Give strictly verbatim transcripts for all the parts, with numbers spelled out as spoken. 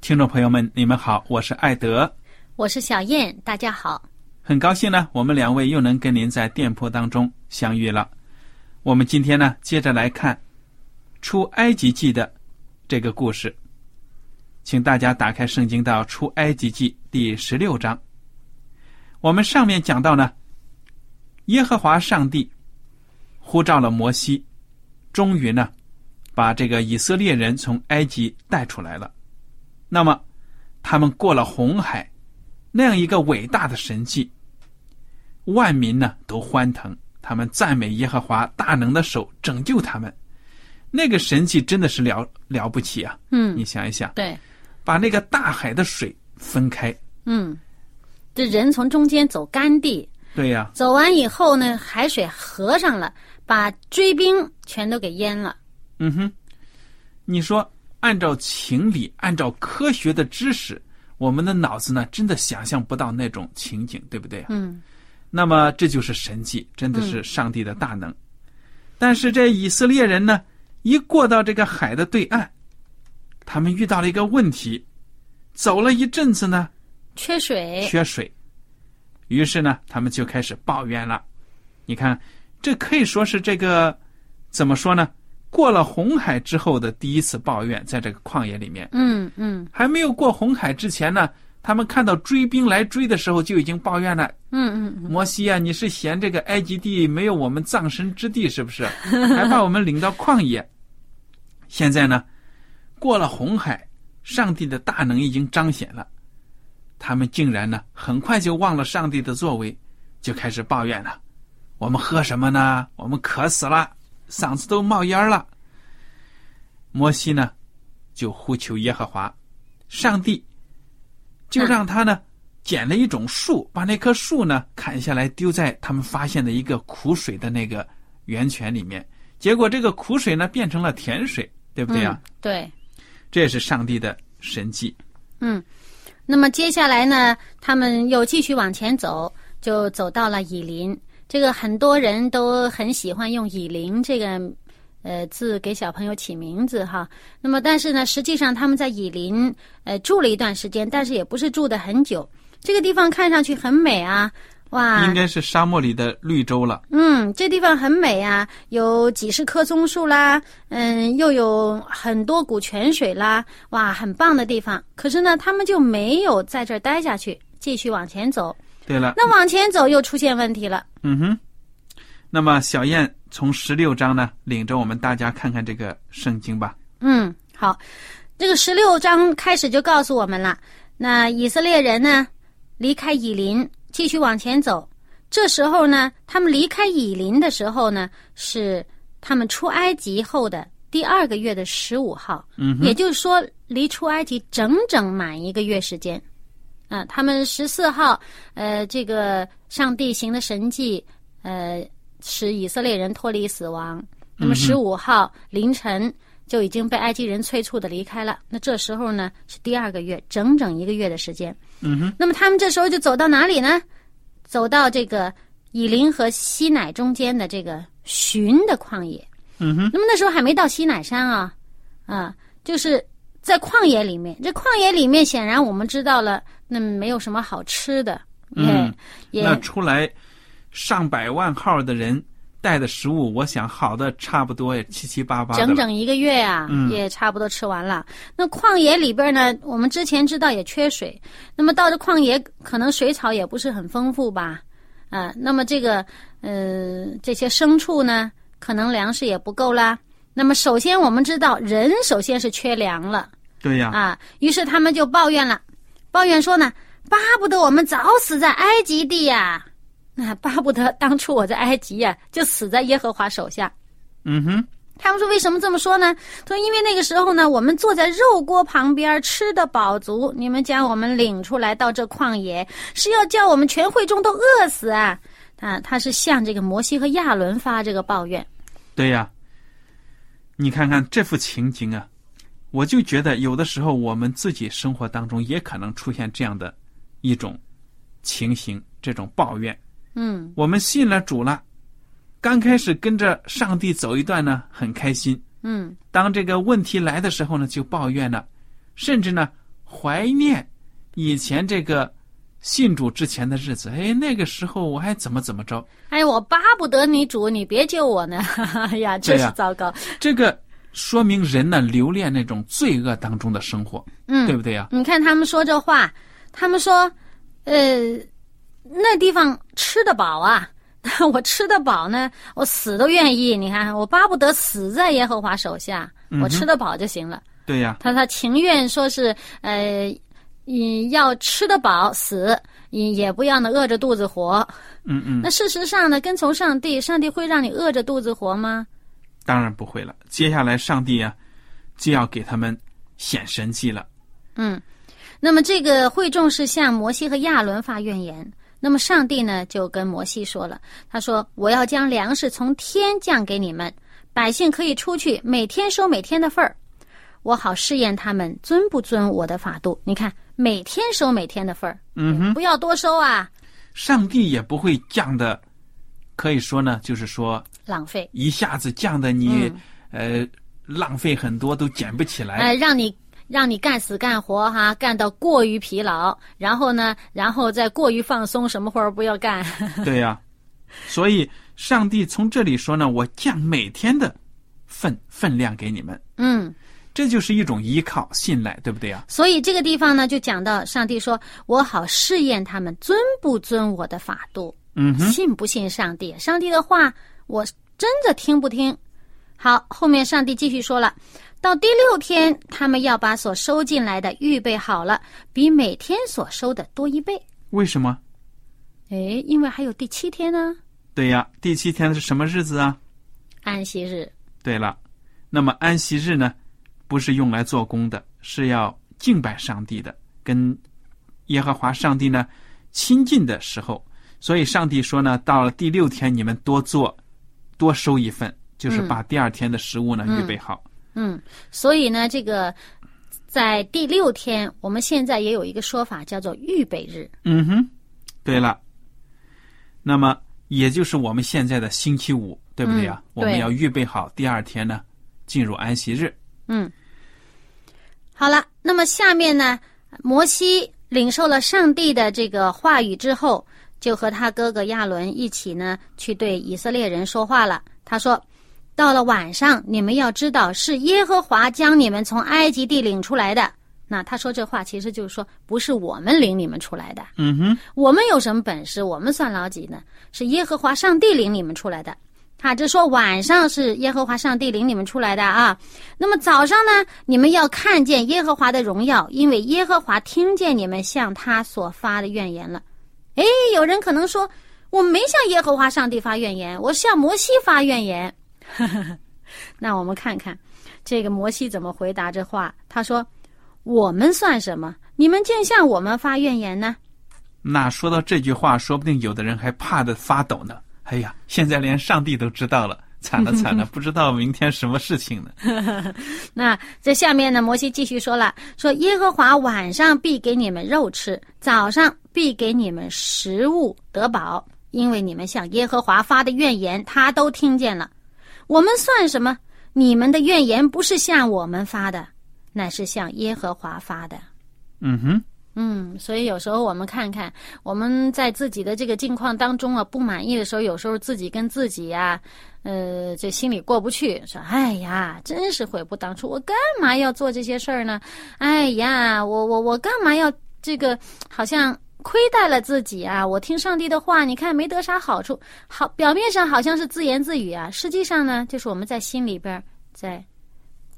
听众朋友们，你们好，我是艾德，我是小燕，大家好。很高兴呢，我们两位又能跟您在店铺当中相遇了。我们今天呢，接着来看《出埃及记》的这个故事。请大家打开圣经到《出埃及记》第十六章。我们上面讲到呢，耶和华上帝呼召了摩西，终于呢，把这个以色列人从埃及带出来了。那么他们过了红海，那样一个伟大的神迹，万民呢都欢腾，他们赞美耶和华大能的手拯救他们。那个神迹真的是了了不起啊！嗯，你想一想，对，把那个大海的水分开，嗯，这人从中间走干地，对呀、啊，走完以后呢，海水合上了，把追兵全都给淹了。嗯哼，你说。按照情理，按照科学的知识，我们的脑子呢，真的想象不到那种情景，对不对？嗯。那么这就是神迹，真的是上帝的大能。嗯、但是这以色列人呢，一过到这个海的对岸，他们遇到了一个问题，走了一阵子呢，缺水，缺水。于是呢，他们就开始抱怨了。你看，这可以说是这个，怎么说呢？过了红海之后的第一次抱怨，在这个旷野里面，嗯嗯，还没有过红海之前呢，他们看到追兵来追的时候就已经抱怨了，嗯嗯，摩西啊，你是嫌这个埃及地没有我们葬身之地是不是？还把我们领到旷野。现在呢，过了红海，上帝的大能已经彰显了，他们竟然呢，很快就忘了上帝的作为，就开始抱怨了。我们喝什么呢？我们渴死了。嗓子都冒烟了。摩西呢，就呼求耶和华，上帝就让他呢捡了一种树，把那棵树呢砍下来，丢在他们发现的一个苦水的那个源泉里面。结果这个苦水呢变成了甜水，对不对啊？嗯、对，这也是上帝的神迹。嗯，那么接下来呢，他们又继续往前走，就走到了以琳。这个很多人都很喜欢用以琳这个呃字给小朋友起名字哈。那么但是呢，实际上他们在以琳呃住了一段时间，但是也不是住得很久。这个地方看上去很美啊，哇，应该是沙漠里的绿洲了。嗯，这地方很美啊，有几十棵松树啦，嗯，又有很多股泉水啦，哇，很棒的地方。可是呢，他们就没有在这儿待下去，继续往前走。对了，那往前走又出现问题了。嗯哼，那么小燕从十六章呢，领着我们大家看看这个圣经吧。嗯，好，这个十六章开始就告诉我们了。那以色列人呢，离开以琳，继续往前走。这时候呢，他们离开以琳的时候呢，是他们出埃及后的第二个月的十五号。嗯，也就是说，离出埃及整整满一个月时间。啊，他们十四号，呃，这个上帝行的神迹，呃，使以色列人脱离死亡。那么十五号凌晨就已经被埃及人催促的离开了。那这时候呢是第二个月，整整一个月的时间。嗯哼。那么他们这时候就走到哪里呢？走到这个以琳和西乃中间的这个寻的旷野。嗯哼。那么那时候还没到西乃山啊，啊，就是在旷野里面。这旷野里面显然我们知道了，那没有什么好吃的。嗯。也那出来上百万号的人。带的食物，我想好的差不多也七七八八的，整整一个月啊、嗯、也差不多吃完了。那旷野里边呢，我们之前知道也缺水，那么到这旷野可能水草也不是很丰富吧，啊、呃，那么这个呃这些牲畜呢，可能粮食也不够啦。那么首先我们知道人首先是缺粮了，对呀，啊，于是他们就抱怨了，抱怨说呢，巴不得我们早死在埃及地呀、啊。那巴不得当初我在埃及呀、啊，就死在耶和华手下。嗯哼。他们说为什么这么说呢？说因为那个时候呢，我们坐在肉锅旁边吃的饱足，你们将我们领出来到这旷野，是要叫我们全会众都饿死啊！啊，他是向这个摩西和亚伦发这个抱怨。对呀、啊，你看看这幅情景啊，我就觉得有的时候我们自己生活当中也可能出现这样的一种情形，这种抱怨。嗯，我们信了主了，刚开始跟着上帝走一段呢，很开心。嗯，当这个问题来的时候呢，就抱怨了，甚至呢怀念以前这个信主之前的日子。哎，那个时候我还怎么怎么着？哎，我巴不得你主，你别救我呢！哎呀，真是糟糕。这个说明人呢留恋那种罪恶当中的生活，嗯，对不对呀、啊？你看他们说这话，他们说，呃。那地方吃得饱啊，我吃得饱呢，我死都愿意。你看，我巴不得死在耶和华手下，我吃得饱就行了。嗯、对呀、啊，他他情愿说是呃，要吃得饱死，也不要呢饿着肚子活。嗯嗯。那事实上呢，跟从上帝，上帝会让你饿着肚子活吗？当然不会了。接下来，上帝啊，就要给他们显神迹了。嗯，那么这个会众是向摩西和亚伦发怨言。那么上帝呢就跟摩西说了，他说我要将粮食从天降给你们，百姓可以出去每天收每天的份儿，我好试验他们遵不遵我的法度。你看，每天收每天的份儿，嗯哼，不要多收啊。上帝也不会降的，可以说呢就是说浪费，一下子降的你、嗯、呃浪费很多都捡不起来，呃让你让你干死干活哈、啊，干到过于疲劳，然后呢，然后再过于放松，什么活儿不要干。对呀、啊，所以上帝从这里说呢，我降每天的份分量给你们。嗯，这就是一种依靠、信赖，对不对啊？所以这个地方呢，就讲到上帝说：“我好试验他们遵不遵我的法度，嗯，信不信上帝？上帝的话，我真的听不听？”好，后面上帝继续说了。到第六天，他们要把所收进来的预备好了，比每天所收的多一倍。为什么？哎，因为还有第七天呢、啊。对呀，第七天是什么日子啊？安息日。对了，那么安息日呢，不是用来做工的，是要敬拜上帝的，跟耶和华上帝呢亲近的时候。所以上帝说呢，到了第六天，你们多做，多收一份，就是把第二天的食物呢、嗯、预备好。嗯，所以呢，这个在第六天，我们现在也有一个说法叫做预备日。嗯哼，对了，那么也就是我们现在的星期五，对不对啊？嗯、对，我们要预备好第二天呢，进入安息日。嗯，好了，那么下面呢，摩西领受了上帝的这个话语之后，就和他哥哥亚伦一起呢，去对以色列人说话了。他说，到了晚上，你们要知道是耶和华将你们从埃及地领出来的。那他说这话其实就是说，不是我们领你们出来的。嗯哼，我们有什么本事？我们算老几呢？是耶和华上帝领你们出来的。他这说晚上是耶和华上帝领你们出来的啊。那么早上呢，你们要看见耶和华的荣耀，因为耶和华听见你们向他所发的怨言了。诶，有人可能说，我没向耶和华上帝发怨言，我向摩西发怨言。那我们看看这个摩西怎么回答这话。他说，我们算什么？你们竟向我们发怨言呢？那说到这句话，说不定有的人还怕得发抖呢。哎呀，现在连上帝都知道了，惨了惨了，不知道明天什么事情呢。那这下面呢，摩西继续说了，说耶和华晚上必给你们肉吃，早上必给你们食物得饱，因为你们向耶和华发的怨言，他都听见了。我们算什么？你们的怨言不是向我们发的，乃是向耶和华发的。嗯哼。嗯，所以有时候我们看看我们在自己的这个境况当中啊，不满意的时候，有时候自己跟自己呀、啊，呃，这心里过不去，说哎呀，真是悔不当初，我干嘛要做这些事儿呢？哎呀，我我我干嘛要这个，好像亏待了自己啊！我听上帝的话，你看没得啥好处，好表面上好像是自言自语啊，实际上呢，就是我们在心里边在。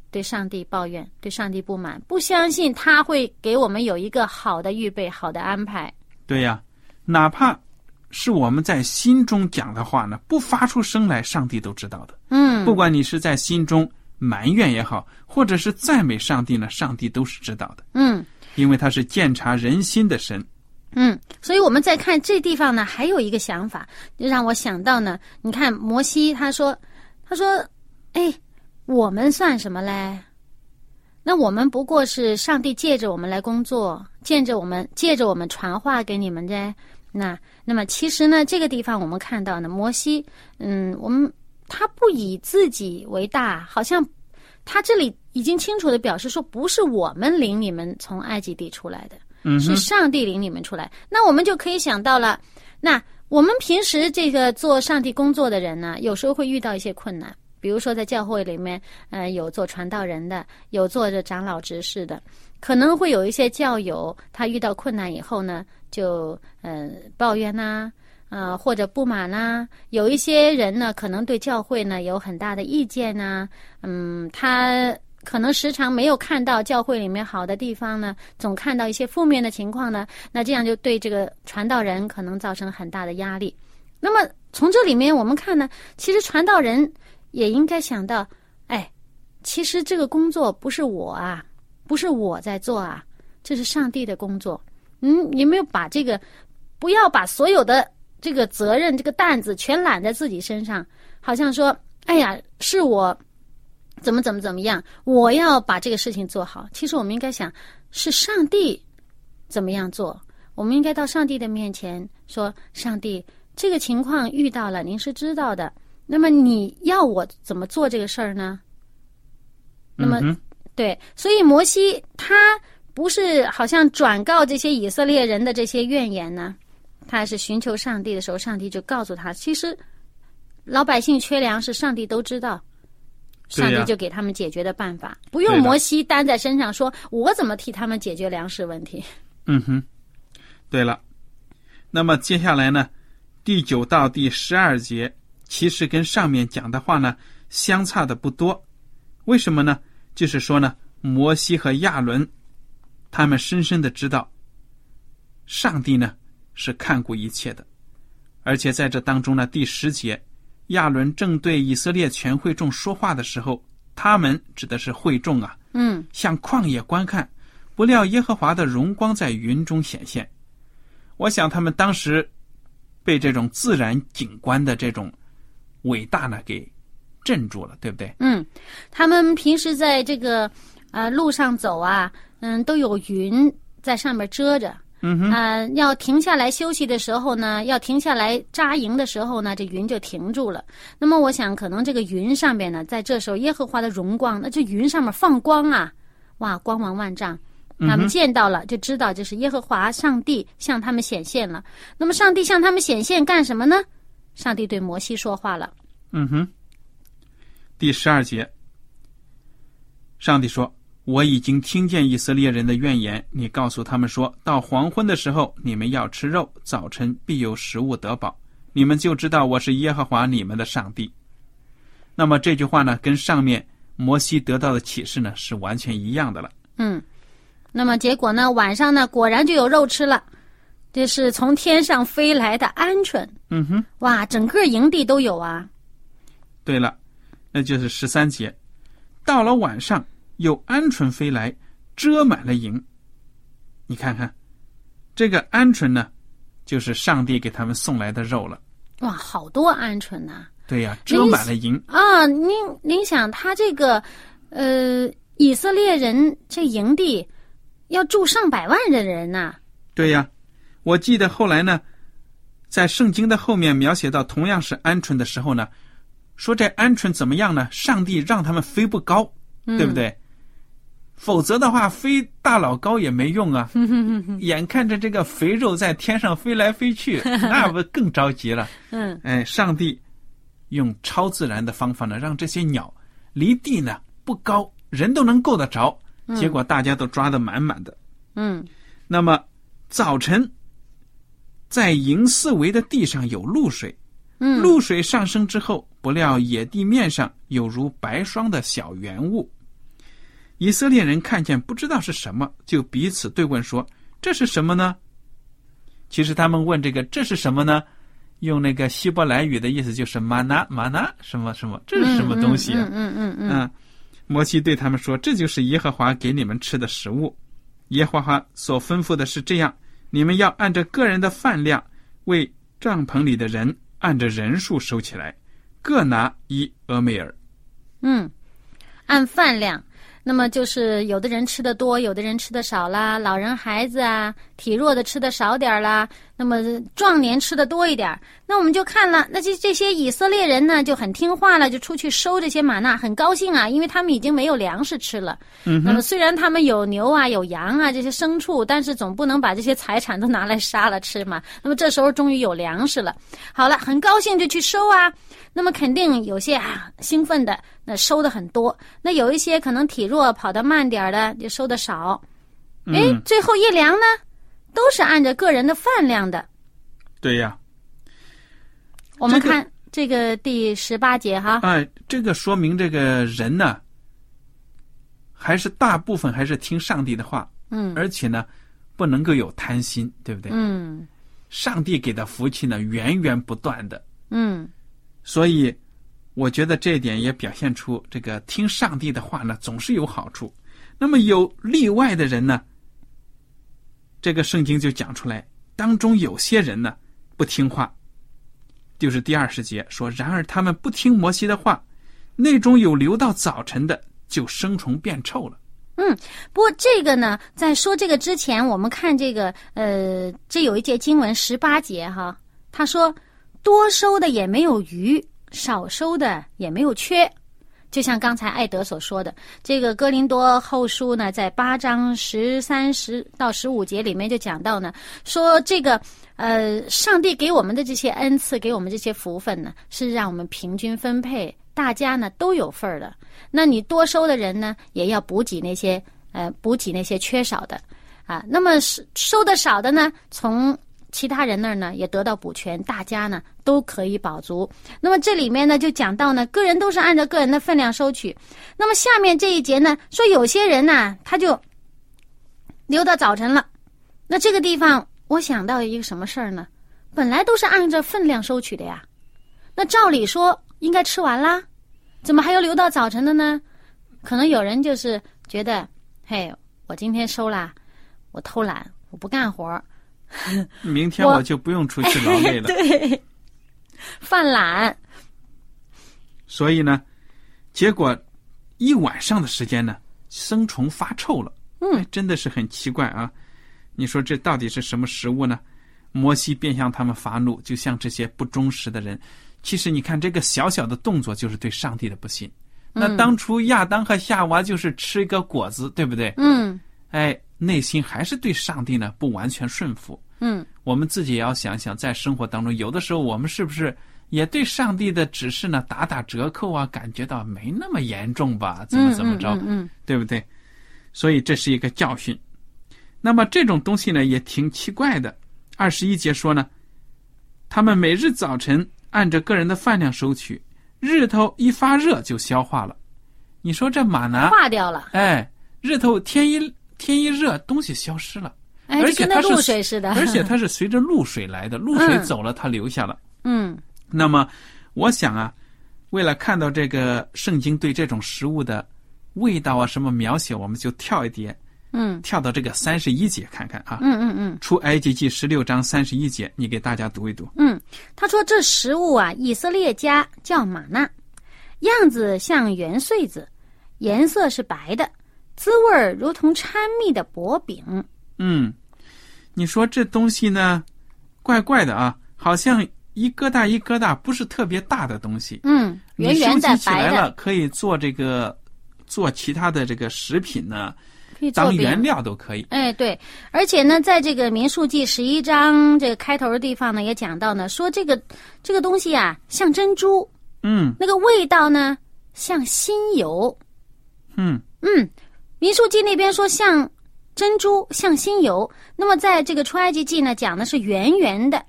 对上帝抱怨，对上帝不满，不相信他会给我们有一个好的预备，好的安排。对呀、啊，哪怕是我们在心中讲的话呢，不发出声来，上帝都知道的。嗯，不管你是在心中埋怨也好，或者是赞美上帝呢，上帝都是知道的。嗯，因为他是鉴察人心的神。嗯，所以我们在看这地方呢，还有一个想法，就让我想到呢，你看摩西他说，他说，哎。我们算什么嘞？那我们不过是上帝借着我们来工作，借着我们借着我们传话给你们的。那那么其实呢，这个地方我们看到呢，摩西，嗯，我们他不以自己为大，好像他这里已经清楚的表示说，不是我们领你们从埃及地出来的，嗯，是上帝领你们出来。那我们就可以想到了，那我们平时这个做上帝工作的人呢，有时候会遇到一些困难。比如说在教会里面，呃，有做传道人的，有做着长老执事的，可能会有一些教友，他遇到困难以后呢，就呃抱怨呐、啊，啊、呃、或者不满呐、啊。有一些人呢，可能对教会呢有很大的意见呐、啊，嗯，他可能时常没有看到教会里面好的地方呢，总看到一些负面的情况呢，那这样就对这个传道人可能造成很大的压力。那么从这里面我们看呢，其实传道人。也应该想到，哎，其实这个工作不是我啊，不是我在做啊，这是上帝的工作。嗯，有没有把这个，不要把所有的这个责任、这个担子全揽在自己身上，好像说，哎呀，是我怎么怎么怎么样，我要把这个事情做好。其实我们应该想，是上帝怎么样做，我们应该到上帝的面前说，上帝，这个情况遇到了，您是知道的。那么你要我怎么做这个事儿呢？那么、嗯、对，所以摩西他不是好像转告这些以色列人的这些怨言呢，他是寻求上帝的时候，上帝就告诉他，其实老百姓缺粮是上帝都知道，上帝就给他们解决的办法，不用摩西担在身上说我怎么替他们解决粮食问题。嗯哼，对了，那么接下来呢，第九到第十二节其实跟上面讲的话呢相差的不多。为什么呢？就是说呢，摩西和亚伦他们深深的知道上帝呢是看顾一切的。而且在这当中呢，第十节亚伦正对以色列全会众说话的时候，他们指的是会众啊，嗯，向旷野观看，不料耶和华的荣光在云中显现。我想他们当时被这种自然景观的这种伟大呢给镇住了，对不对？嗯，他们平时在这个呃路上走啊，嗯，都有云在上面遮着，嗯哼，呃，要停下来休息的时候呢，要停下来扎营的时候呢，这云就停住了。那么我想，可能这个云上面呢，在这时候耶和华的荣光，那这云上面放光啊，哇，光芒万丈。他们见到了，就知道这是耶和华上帝向他们显现了。那么上帝向他们显现干什么呢？上帝对摩西说话了。嗯哼，第十二节，上帝说：“我已经听见以色列人的怨言，你告诉他们说，到黄昏的时候你们要吃肉，早晨必有食物得饱，你们就知道我是耶和华你们的上帝。”那么这句话呢，跟上面摩西得到的启示呢是完全一样的了。嗯。那么结果呢？晚上呢，果然就有肉吃了，这是从天上飞来的鹌鹑。嗯哼，哇，整个营地都有啊。对了，那就是十三节，到了晚上，有鹌鹑飞来，遮满了营。你看看，这个鹌鹑呢，就是上帝给他们送来的肉了。哇，好多鹌鹑呐、啊！对呀、啊，遮满了营啊！您您想，他这个呃，以色列人这营地要住上百万的人呐、啊。对呀、啊，我记得后来呢，在圣经的后面描写到同样是鹌鹑的时候呢，说这鹌鹑怎么样呢？上帝让他们飞不高，嗯、对不对？否则的话，飞大老高也没用啊！眼看着这个肥肉在天上飞来飞去，那不更着急了？嗯，哎，上帝用超自然的方法呢，让这些鸟离地呢不高，人都能够得着。结果大家都抓得满满的。嗯，那么早晨，在营四围的地上有露水，嗯，露水上升之后，不料野地面上有如白霜的小圆物。以色列人看见不知道是什么，就彼此对问说：“这是什么呢？”其实他们问这个“这是什么呢”，用那个希伯来语的意思就是“玛拿玛拿”，什么什么，这是什么东西、啊？嗯嗯嗯嗯。啊，摩西对他们说：“这就是耶和华给你们吃的食物。耶和华所吩咐的是这样：你们要按着个人的饭量，为帐篷里的人按着人数收起来，各拿一俄美尔。”嗯，按饭量。那么就是有的人吃得多，有的人吃得少啦，老人孩子啊，体弱的吃得少点啦，那么壮年吃得多一点。那我们就看了，那这这些以色列人呢就很听话了，就出去收这些玛纳，很高兴啊，因为他们已经没有粮食吃了。嗯，那么虽然他们有牛啊有羊啊这些牲畜，但是总不能把这些财产都拿来杀了吃嘛。那么这时候终于有粮食了，好了，很高兴就去收啊。那么肯定有些啊兴奋的，那收的很多，那有一些可能体弱跑得慢点的就收的少。哎、嗯，最后一量呢都是按着个人的饭量的。对呀、啊、我们看、这个、这个第十八节哈，哎、呃，这个说明这个人呢还是大部分还是听上帝的话，嗯，而且呢不能够有贪心，对不对？嗯，上帝给的福气呢源源不断的。嗯，所以我觉得这一点也表现出这个听上帝的话呢总是有好处。那么有例外的人呢，这个圣经就讲出来，当中有些人呢不听话，就是第二十节说，然而他们不听摩西的话，内中有留到早晨的，就生虫变臭了。嗯，不过这个呢，在说这个之前，我们看这个呃，这有一节经文十八节哈，他说多收的也没有余，少收的也没有缺。就像刚才艾德所说的，这个哥林多后书呢，在八章十三十到十五节里面就讲到呢，说这个呃，上帝给我们的这些恩赐，给我们这些福分呢，是让我们平均分配，大家呢都有份儿的。那你多收的人呢，也要补给那些呃补给那些缺少的啊。那么收的少的呢，从其他人那儿呢也得到补全，大家呢都可以饱足。那么这里面呢就讲到呢，个人都是按照个人的分量收取。那么下面这一节呢说，有些人呢他就留到早晨了。那这个地方我想到一个什么事儿呢？本来都是按照分量收取的呀，那照理说应该吃完啦，怎么还要留到早晨的呢？可能有人就是觉得，嘿，我今天收啦，我偷懒，我不干活，明天我就不用出去劳累了。对，犯懒。所以呢，结果一晚上的时间呢，生虫发臭了。嗯，真的是很奇怪啊！你说这到底是什么食物呢？摩西便向他们发怒，就像这些不忠实的人。其实你看，这个小小的动作就是对上帝的不信。那当初亚当和夏娃就是吃一个果子，对不对？嗯。哎。内心还是对上帝呢不完全顺服。嗯，我们自己也要想想，在生活当中，有的时候我们是不是也对上帝的指示呢打打折扣啊，感觉到没那么严重吧，怎么怎么着，嗯嗯嗯、对不对？所以这是一个教训。那么这种东西呢也挺奇怪的。二十一节说呢，他们每日早晨按着个人的饭量收取，日头一发热就消化了。你说这玛拿化掉了，哎，日头天一天一热，东西消失了，哎、而且它是露水似的，而且它是随着露水来的，露水走了，它留下了。嗯，那么我想啊，为了看到这个圣经对这种食物的味道啊什么描写，我们就跳一点嗯，跳到这个三十一节看看啊。嗯嗯嗯。出埃及记十六章三十一节，你给大家读一读。嗯，他说这食物啊，以色列家叫玛纳，样子像圆穗子，颜色是白的，滋味如同掺蜜的薄饼。嗯，你说这东西呢，怪怪的啊，好像一疙瘩一疙瘩，不是特别大的东西。嗯，圆圆的白的。你收集起来了，可以做这个，做其他的这个食品呢。当原料都可以。哎，对，而且呢，在这个民数记十一章这个开头的地方呢，也讲到呢，说这个这个东西啊，像珍珠，嗯，那个味道呢，像新油，嗯嗯，民数记那边说像珍珠，像新油，那么在这个出埃及记呢，讲的是圆圆的、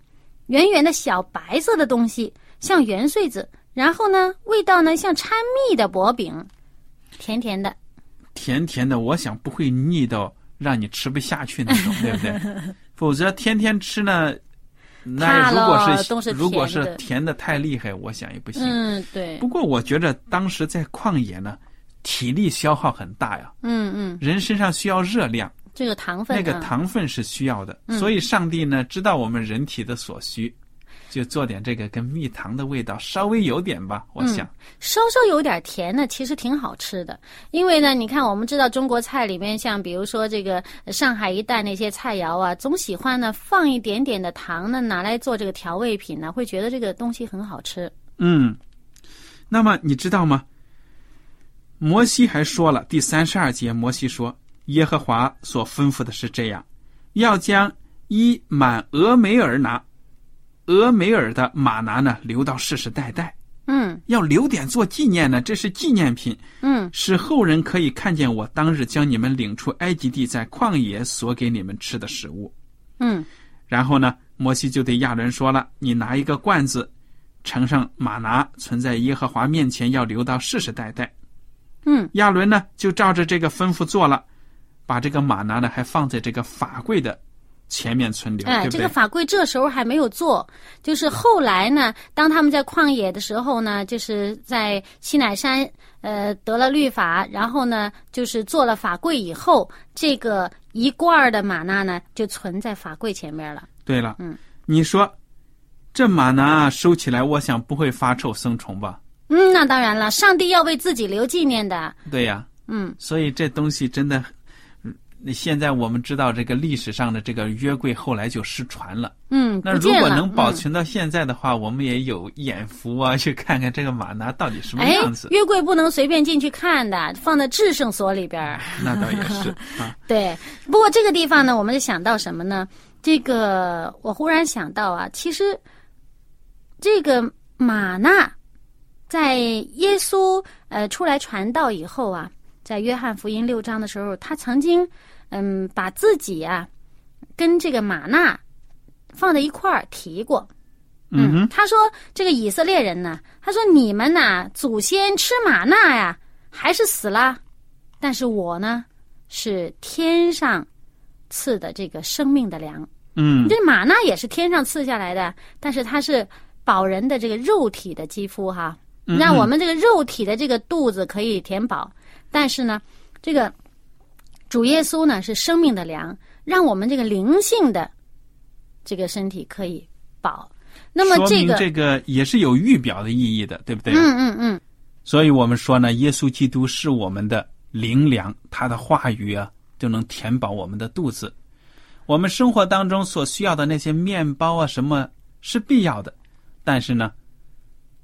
圆圆的小白色的东西，像圆穗子，然后呢，味道呢像掺蜜的薄饼，甜甜的。甜甜的，我想不会腻到让你吃不下去那种，对不对？否则天天吃呢，那如果 是, 是如果是甜的太厉害，我想也不行。嗯，对。不过我觉得当时在旷野呢，体力消耗很大呀。嗯嗯。人身上需要热量，这个糖分、啊，那个糖分是需要的，所以上帝呢知道我们人体的所需。嗯，就做点这个跟蜜糖的味道稍微有点吧，我想、嗯、稍稍有点甜呢，其实挺好吃的。因为呢你看，我们知道中国菜里面，像比如说这个上海一带那些菜肴啊，总喜欢呢放一点点的糖呢，拿来做这个调味品呢，会觉得这个东西很好吃。嗯，那么你知道吗，摩西还说了，第三十二节摩西说，耶和华所吩咐的是这样，要将一满俄梅尔拿俄梅尔的玛拿呢，留到世世代代。嗯，要留点做纪念呢，这是纪念品。嗯，使后人可以看见我当日将你们领出埃及地，在旷野所给你们吃的食物。嗯，然后呢，摩西就对亚伦说了：“你拿一个罐子，盛上玛拿，存在耶和华面前，要留到世世代代。”嗯，亚伦呢就照着这个吩咐做了，把这个玛拿呢还放在这个法柜的前面存留，哎，对不对？这个法柜这时候还没有做，就是后来呢，当他们在旷野的时候呢，就是在西乃山，呃，得了律法，然后呢，就是做了法柜以后，这个一罐的玛纳呢，就存在法柜前面了。对了，嗯，你说这玛纳收起来，我想不会发臭生虫吧？嗯，那当然了，上帝要为自己留纪念的。对呀，嗯，所以这东西真的。现在我们知道这个历史上的这个约柜后来就失传了。嗯，那如果能保存到现在的话，嗯、我们也有眼福啊，去看看这个玛拿到底什么样子。哎，约柜不能随便进去看的，放在至圣所里边。那倒也是啊。对，不过这个地方呢，我们就想到什么呢？这个我忽然想到啊，其实这个玛拿在耶稣呃出来传道以后啊。在约翰福音六章的时候，他曾经，嗯，把自己啊，跟这个玛纳放在一块儿提过。嗯，嗯他说这个以色列人呢，他说你们呐，祖先吃玛纳呀，还是死了，但是我呢，是天上赐的这个生命的粮。嗯，这玛纳也是天上赐下来的，但是它是饱人的这个肉体的肌肤哈，让我们这个肉体的这个肚子可以填饱。但是呢，这个主耶稣呢是生命的粮，让我们这个灵性的这个身体可以饱。那么这个这个也是有预表的意义的，对不对？嗯嗯嗯。所以我们说呢，耶稣基督是我们的灵粮，他的话语啊就能填饱我们的肚子。我们生活当中所需要的那些面包啊什么是必要的，但是呢，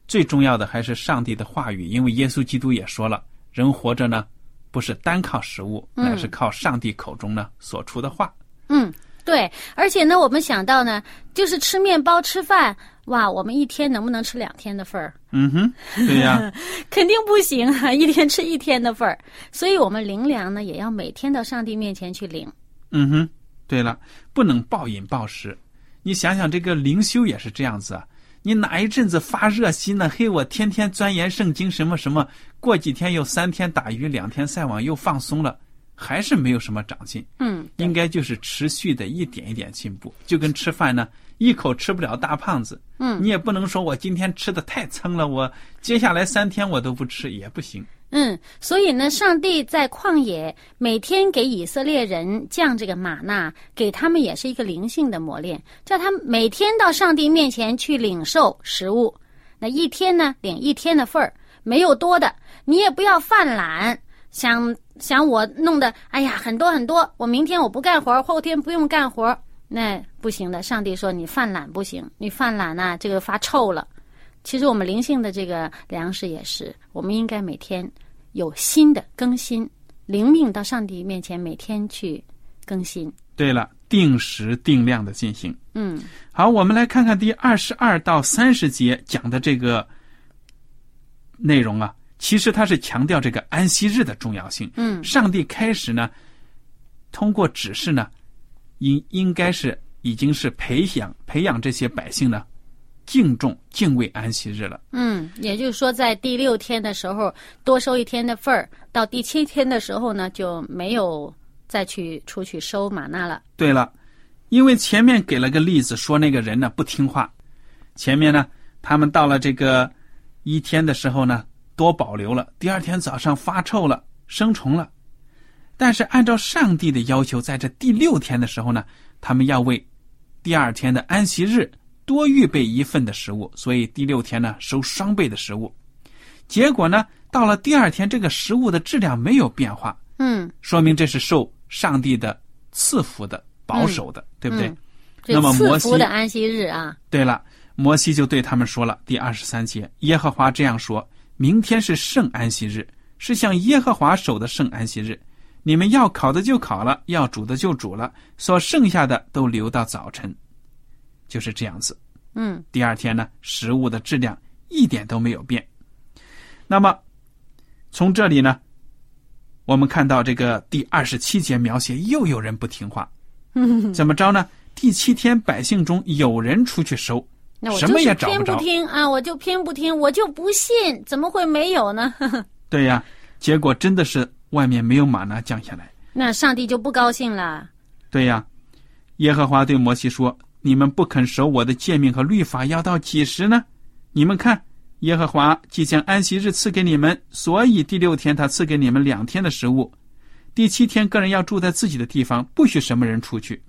最重要的还是上帝的话语，因为耶稣基督也说了。人活着呢，不是单靠食物，乃是靠上帝口中呢所出的话。嗯，对。而且呢，我们想到呢，就是吃面包、吃饭，哇，我们一天能不能吃两天的份儿？嗯哼，对呀、啊，肯定不行啊，一天吃一天的份儿。所以我们灵粮呢，也要每天到上帝面前去领。嗯哼，对了，不能暴饮暴食。你想想，这个灵修也是这样子啊。你哪一阵子发热心呢？嘿，我天天钻研圣经什么什么，过几天又三天打鱼两天晒网又放松了，还是没有什么长进。嗯，应该就是持续的一点一点进步，就跟吃饭呢，一口吃不了大胖子。嗯，你也不能说我今天吃的太撑了，我接下来三天我都不吃也不行。嗯，所以呢，上帝在旷野每天给以色列人降这个玛纳，给他们也是一个灵性的磨练，叫他们每天到上帝面前去领受食物。那一天呢，领一天的份儿，没有多的，你也不要犯懒，想想我弄的，哎呀，很多很多，我明天我不干活，后天不用干活，那不行的。上帝说你犯懒不行，你犯懒啊，这个发臭了。其实我们灵性的这个粮食也是，我们应该每天有新的更新，灵命到上帝面前每天去更新。对了，定时定量的进行。嗯，好，我们来看看第二十二到三十节讲的这个内容啊，其实它是强调这个安息日的重要性。嗯，上帝开始呢，通过指示呢，应应该是已经是培养培养这些百姓呢，敬重敬畏安息日了。嗯，也就是说在第六天的时候多收一天的份儿，到第七天的时候呢就没有再去出去收玛纳了。对了，因为前面给了个例子说那个人呢不听话，前面呢他们到了这个一天的时候呢多保留了，第二天早上发臭了，生虫了，但是按照上帝的要求，在这第六天的时候呢他们要为第二天的安息日多预备一份的食物，所以第六天呢收双倍的食物。结果呢到了第二天这个食物的质量没有变化，嗯，说明这是受上帝的赐福的保守的、嗯、对不对、嗯、那么摩西赐福的安息日啊。对了，摩西就对他们说了，第二十三节，耶和华这样说，明天是圣安息日，是向耶和华守的圣安息日，你们要烤的就烤了，要煮的就煮了，所剩下的都留到早晨。就是这样子。嗯，第二天呢食物的质量一点都没有变。那么从这里呢我们看到这个第二十七节描写又有人不听话。嗯，怎么着呢？第七天百姓中有人出去收，什么也找不着，偏不听啊，我就偏不听，我就不信，怎么会没有呢？对呀、啊、结果真的是外面没有玛纳降下来，那上帝就不高兴了。对呀、啊、耶和华对摩西说，你们不肯守我的诫命和律法要到几时呢？你们看，耶和华即将安息日赐给你们，所以第六天他赐给你们两天的食物，第七天个人要住在自己的地方，不许什么人出去。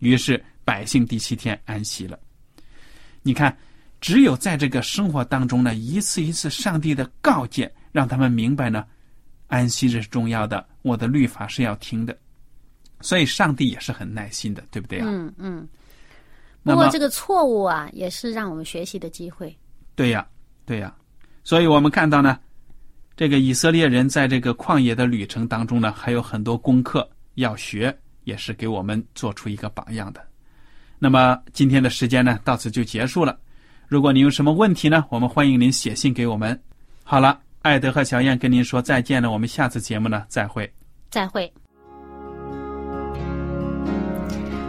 于是百姓第七天安息了。你看，只有在这个生活当中呢，一次一次上帝的告诫，让他们明白呢，安息日是重要的，我的律法是要听的。所以上帝也是很耐心的，对不对啊？嗯嗯。不过这个错误啊，也是让我们学习的机会。对呀、啊、对呀、啊、所以我们看到呢，这个以色列人在这个旷野的旅程当中呢，还有很多功课要学，也是给我们做出一个榜样的。那么今天的时间呢到此就结束了，如果您有什么问题呢，我们欢迎您写信给我们。好了，艾德和小燕跟您说再见了，我们下次节目呢再会。再会。